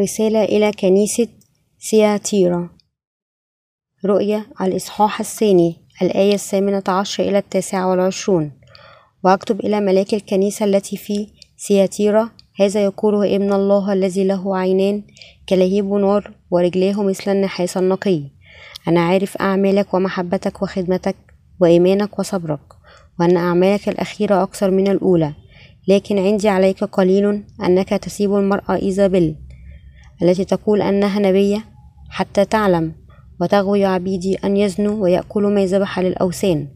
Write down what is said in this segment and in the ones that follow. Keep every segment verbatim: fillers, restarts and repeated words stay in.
رسالة إلى كنيسة ثياتيرا، رؤية الإصحاح الثاني الآية الثامنة عشر إلى التاسعة والعشرون. وأكتب إلى ملاك الكنيسة التي في ثياتيرا، هذا يقوله ابن الله الذي له عينان كلهيب نار ورجلاه مثل النحاس النقي. أنا عارف أعمالك ومحبتك وخدمتك وإيمانك وصبرك، وأن أعمالك الأخيرة أكثر من الأولى، لكن عندي عليك قليل، أنك تسيب المرأة إيزابل التي تقول أنها نبية حتى تعلم، وتغوي عبيدي أن يزنوا ويأكلوا ما ذبح للأوثان،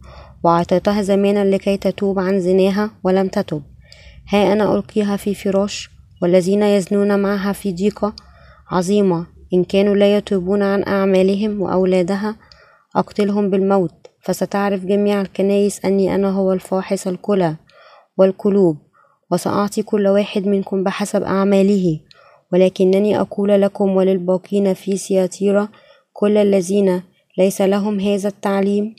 وأعطيتها زمانا لكي تتوب عن زناها ولم تتب. ها أنا ألقيها في فراش، والذين يزنون معها في ضيقة عظيمة، إن كانوا لا يتوبون عن أعمالهم وأولادها أقتلهم بالموت. فستعرف جميع الكنائس أني أنا هو الفاحص الكلى والقلوب، وسأعطي كل واحد منكم بحسب أعماله. ولكنني أقول لكم وللباقين في ثياتيرا، كل الذين ليس لهم هذا التعليم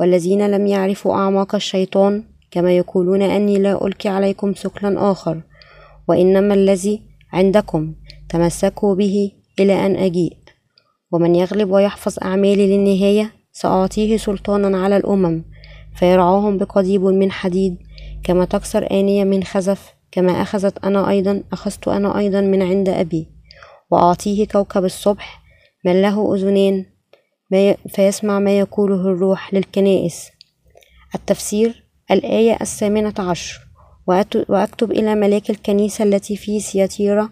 والذين لم يعرفوا أعماق الشيطان، كما يقولون أني لا ألقي عليكم ثقلا آخر، وإنما الذي عندكم تمسكوا به إلى أن أجيء. ومن يغلب ويحفظ أعمالي للنهاية سأعطيه سلطانا على الأمم، فيرعاهم بقضيب من حديد، كما تكسر آنية من خزف، كما أخذت أنا أيضا أخذت أنا أيضا من عند أبي. وأعطيه كوكب الصبح من له أذنان فيسمع ما يقوله الروح للكنائس. التفسير الآية الثامنة عشر. وأكتب إلى ملاك الكنيسة التي في ثياتيرا،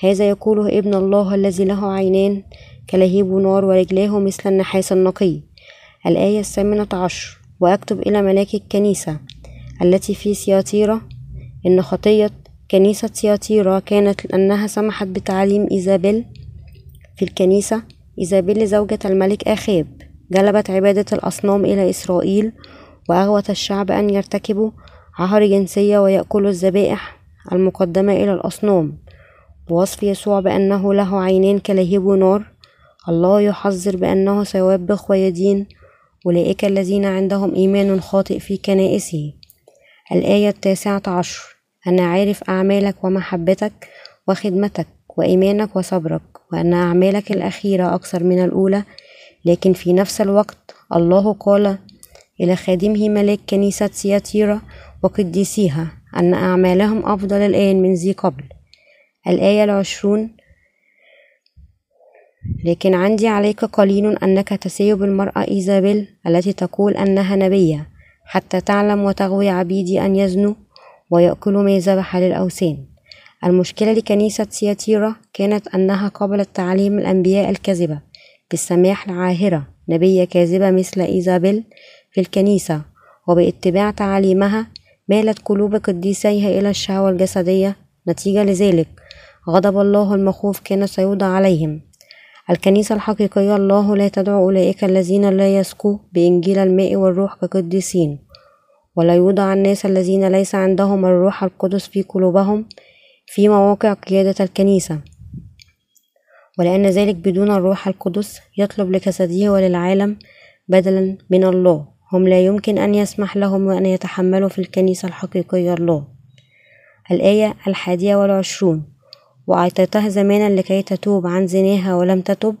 هذا يقوله ابن الله الذي له عينان كلهيب نار ورجلاه مثل النحاس النقي. الآية الثامنة عشر. وأكتب إلى ملاك الكنيسة التي في ثياتيرا، إن خطية كنيسة ثياتيرا كانت لأنها سمحت بتعليم إيزابل في الكنيسة. إيزابل زوجة الملك أخاب جلبت عبادة الأصنام إلى إسرائيل، وأغوت الشعب أن يرتكبوا عهر جنسية ويأكلوا الذبائح المقدمة إلى الأصنام. بوصف يسوع بأنه له عينين كلهيب نار، الله يحذر بأنه سيوبخ ويدين أولئك الذين عندهم إيمان خاطئ في كنائسه. الآية التاسعة عشر. أنا عارف أعمالك ومحبتك وخدمتك وإيمانك وصبرك، وأن أعمالك الأخيرة أكثر من الأولى، لكن في نفس الوقت الله قال إلى خادمه ملاك كنيسة ثياتيرا وقديسيها أن أعمالهم أفضل الآن من ذي قبل. الآية العشرون. لكن عندي عليك قليل، أنك تسيب المرأة إيزابل التي تقول أنها نبية حتى تعلم، وتغوي عبيدي أن يزنوا ويأكلوا ما ذبح للأوثان. المشكلة لكنيسة ثياتيرا كانت أنها قبلت تعليم الأنبياء الكاذبة بالسماح العاهرة، نبية كاذبة مثل إيزابل في الكنيسة، وباتباع تعاليمها مالت قلوب قديسيها إلى الشهوة الجسدية. نتيجة لذلك غضب الله المخوف كان سيوضع عليهم. الكنيسة الحقيقية الله لا تدعو أولئك الذين لا يسقوا بإنجيل الماء والروح كقديسين، ولا يوضع الناس الذين ليس عندهم الروح القدس في قلوبهم في مواقع قيادة الكنيسة، ولأن ذلك بدون الروح القدس يطلب لجسده وللعالم بدلا من الله. هم لا يمكن أن يسمح لهم وأن يتحملوا في الكنيسة الحقيقية الله. الآية الحادية والعشرون. وأعطيتها زمانا لكي تتوب عن زناها ولم تتب،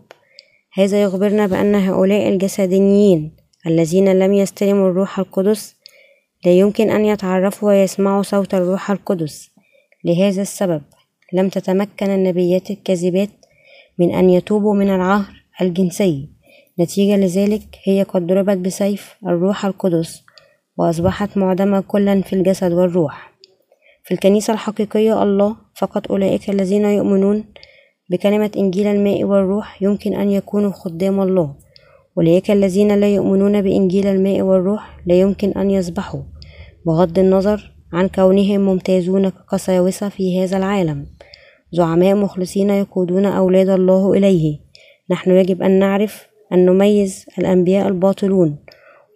هذا يخبرنا بأن هؤلاء الجسديين الذين لم يستلموا الروح القدس لا يمكن أن يتعرفوا ويسمعوا صوت الروح القدس. لهذا السبب لم تتمكن النبيات الكاذبات من أن يتوبوا من العهر الجنسي، نتيجة لذلك هي قد ضربت بسيف الروح القدس وأصبحت معدمة كلا في الجسد والروح. في الكنيسة الحقيقية الله فقط أولئك الذين يؤمنون بكلمة إنجيل الماء والروح يمكن أن يكونوا خدام الله. أولئك الذين لا يؤمنون بإنجيل الماء والروح لا يمكن أن يصبحوا، بغض النظر عن كونهم ممتازون كقساوسة في هذا العالم، زعماء مخلصين يقودون أولاد الله إليه. نحن يجب أن نعرف أن نميز الأنبياء الباطلون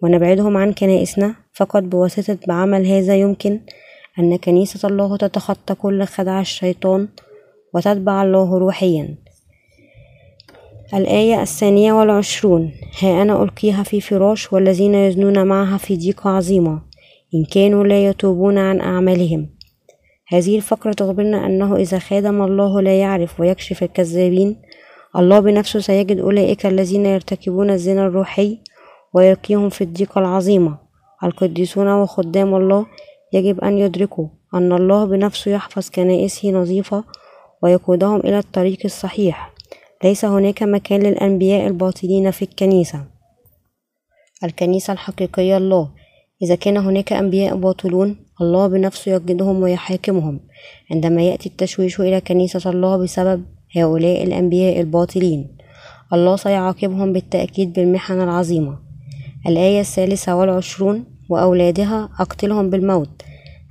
ونبعدهم عن كنائسنا، فقط بواسطة بعمل هذا يمكن أن كنيسة الله تتخطى كل خدع الشيطان وتتبع الله روحيا. الآية الثانية والعشرون. ها أنا ألقيها في فراش، والذين يزنون معها في ضيقة عظيمة، إن كانوا لا يتوبون عن أعمالهم. هذه الفقرة تخبرنا أنه إذا خادم الله لا يعرف ويكشف الكذابين، الله بنفسه سيجد أولئك الذين يرتكبون الزنا الروحي ويلقيهم في الضيقة العظيمة. القديسون وخدام الله يجب أن يدركوا أن الله بنفسه يحفظ كنائسه نظيفة ويقودهم إلى الطريق الصحيح. ليس هناك مكان للأنبياء الباطلين في الكنيسة. الكنيسة الحقيقية الله. إذا كان هناك أنبياء باطلون، الله بنفسه يجدهم ويحاكمهم عندما يأتي التشويش إلى كنيسة الله بسبب هؤلاء الأنبياء الباطلين. الله سيعاقبهم بالتأكيد بالمحن العظيمة. الآية الثالثة والعشرون: وأولادها أقتلهم بالموت،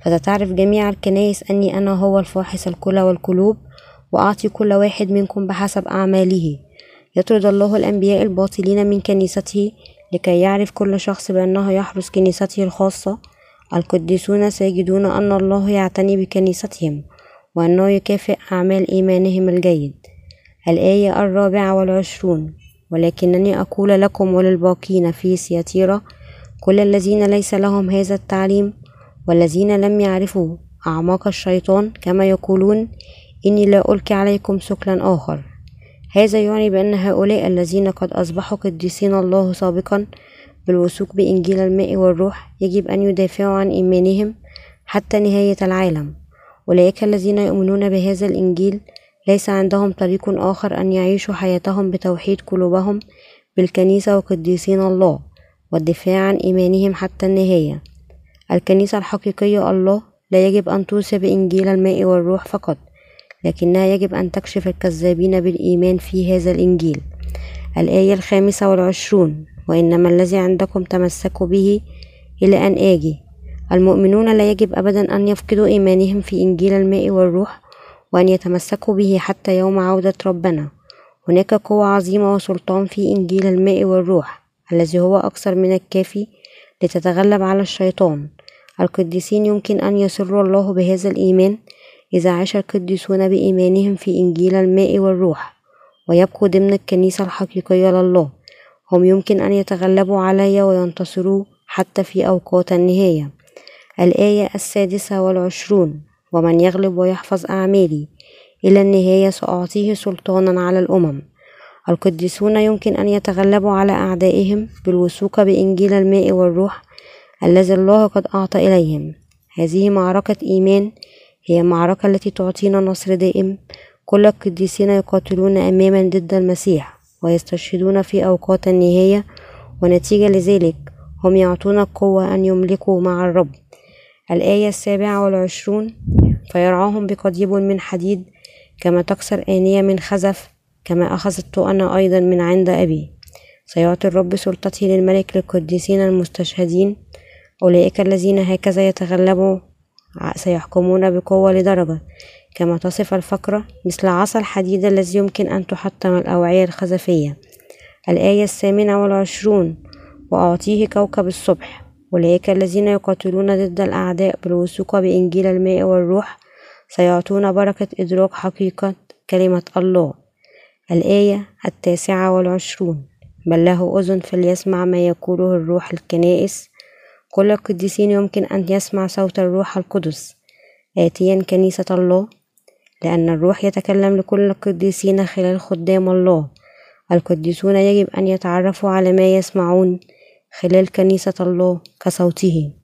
فتتعرف جميع الكنائس أني أنا هو الفاحص الكلى والقلوب، وأعطي كل واحد منكم بحسب أعماله. يطرد الله الأنبياء الباطلين من كنيسته لكي يعرف كل شخص بأنه يحرس كنيسته الخاصة. القديسون سيجدون أن الله يعتني بكنيستهم وأنه يكافئ أعمال إيمانهم الجيد. الآية الرابعة والعشرون: ولكنني أقول لكم وللباقين في ثياتيرا، كل الذين ليس لهم هذا التعليم والذين لم يعرفوا أعماق الشيطان كما يقولون، إني لا ألقي عليكم ثقلا آخر. هذا يعني بأن هؤلاء الذين قد أصبحوا قديسين الله سابقا بالوثوق بإنجيل الماء والروح يجب أن يدافعوا عن إيمانهم حتى نهاية العالم. أولئك الذين يؤمنون بهذا الإنجيل ليس عندهم طريق آخر أن يعيشوا حياتهم بتوحيد قلوبهم بالكنيسة وقديسين الله والدفاع عن إيمانهم حتى النهاية. الكنيسة الحقيقية الله لا يجب أن توصي بإنجيل الماء والروح فقط، لكنها يجب أن تكشف الكذابين بالإيمان في هذا الإنجيل. الآية الخامسة والعشرون: وإنما الذي عندكم تمسكوا به إلى أن آجي. المؤمنون لا يجب أبدا أن يفقدوا إيمانهم في إنجيل الماء والروح وأن يتمسكوا به حتى يوم عودة ربنا. هناك قوة عظيمة وسلطان في إنجيل الماء والروح الذي هو أكثر من الكافي لتتغلب على الشيطان. القديسين يمكن أن يسر الله بهذا الإيمان إذا عاش القديسون بإيمانهم في إنجيل الماء والروح ويبقوا ضمن الكنيسة الحقيقية لله. هم يمكن أن يتغلبوا علي وينتصروا حتى في أوقات النهاية. الآية السادسة والعشرون: ومن يغلب ويحفظ أعمالي إلى النهاية سأعطيه سلطانا على الأمم. القديسون يمكن أن يتغلبوا على أعدائهم بالوثوق بإنجيل الماء والروح الذي الله قد أعطى إليهم. هذه معركة إيمان، هي معركة التي تعطينا نصر دائم. كل القديسين يقاتلون أماما ضد المسيح ويستشهدون في أوقات النهاية، ونتيجة لذلك هم يعطون القوة أن يملكوا مع الرب. الآية السابعة والعشرون: فيرعاهم بقضيب من حديد، كما تكسر آنية من خزف، كما أخذت أنا أيضا من عند أبي. سيعطي الرب سلطته للملك للقديسين المستشهدين. أولئك الذين هكذا يتغلبوا سيحكمون بقوة لدرجة كما تصف الفقرة مثل عصا الحديد الذي يمكن أن تحطم الأوعية الخزفية. الآية الثامنة والعشرون: وأعطيه كوكب الصبح. أولئك الذين يقاتلون ضد الأعداء بالوثوق بإنجيل الماء والروح سيعطون بركة إدراك حقيقة كلمة الله. الآية التاسعة والعشرون: بل له أذن فليسمع ما يقوله الروح الكنائس. كل القديسين يمكن أن يسمع صوت الروح القدس آتيا كنيسة الله، لأن الروح يتكلم لكل القديسين خلال خدام الله. القديسون يجب أن يتعرفوا على ما يسمعون خلال كنيسة الله كصوته.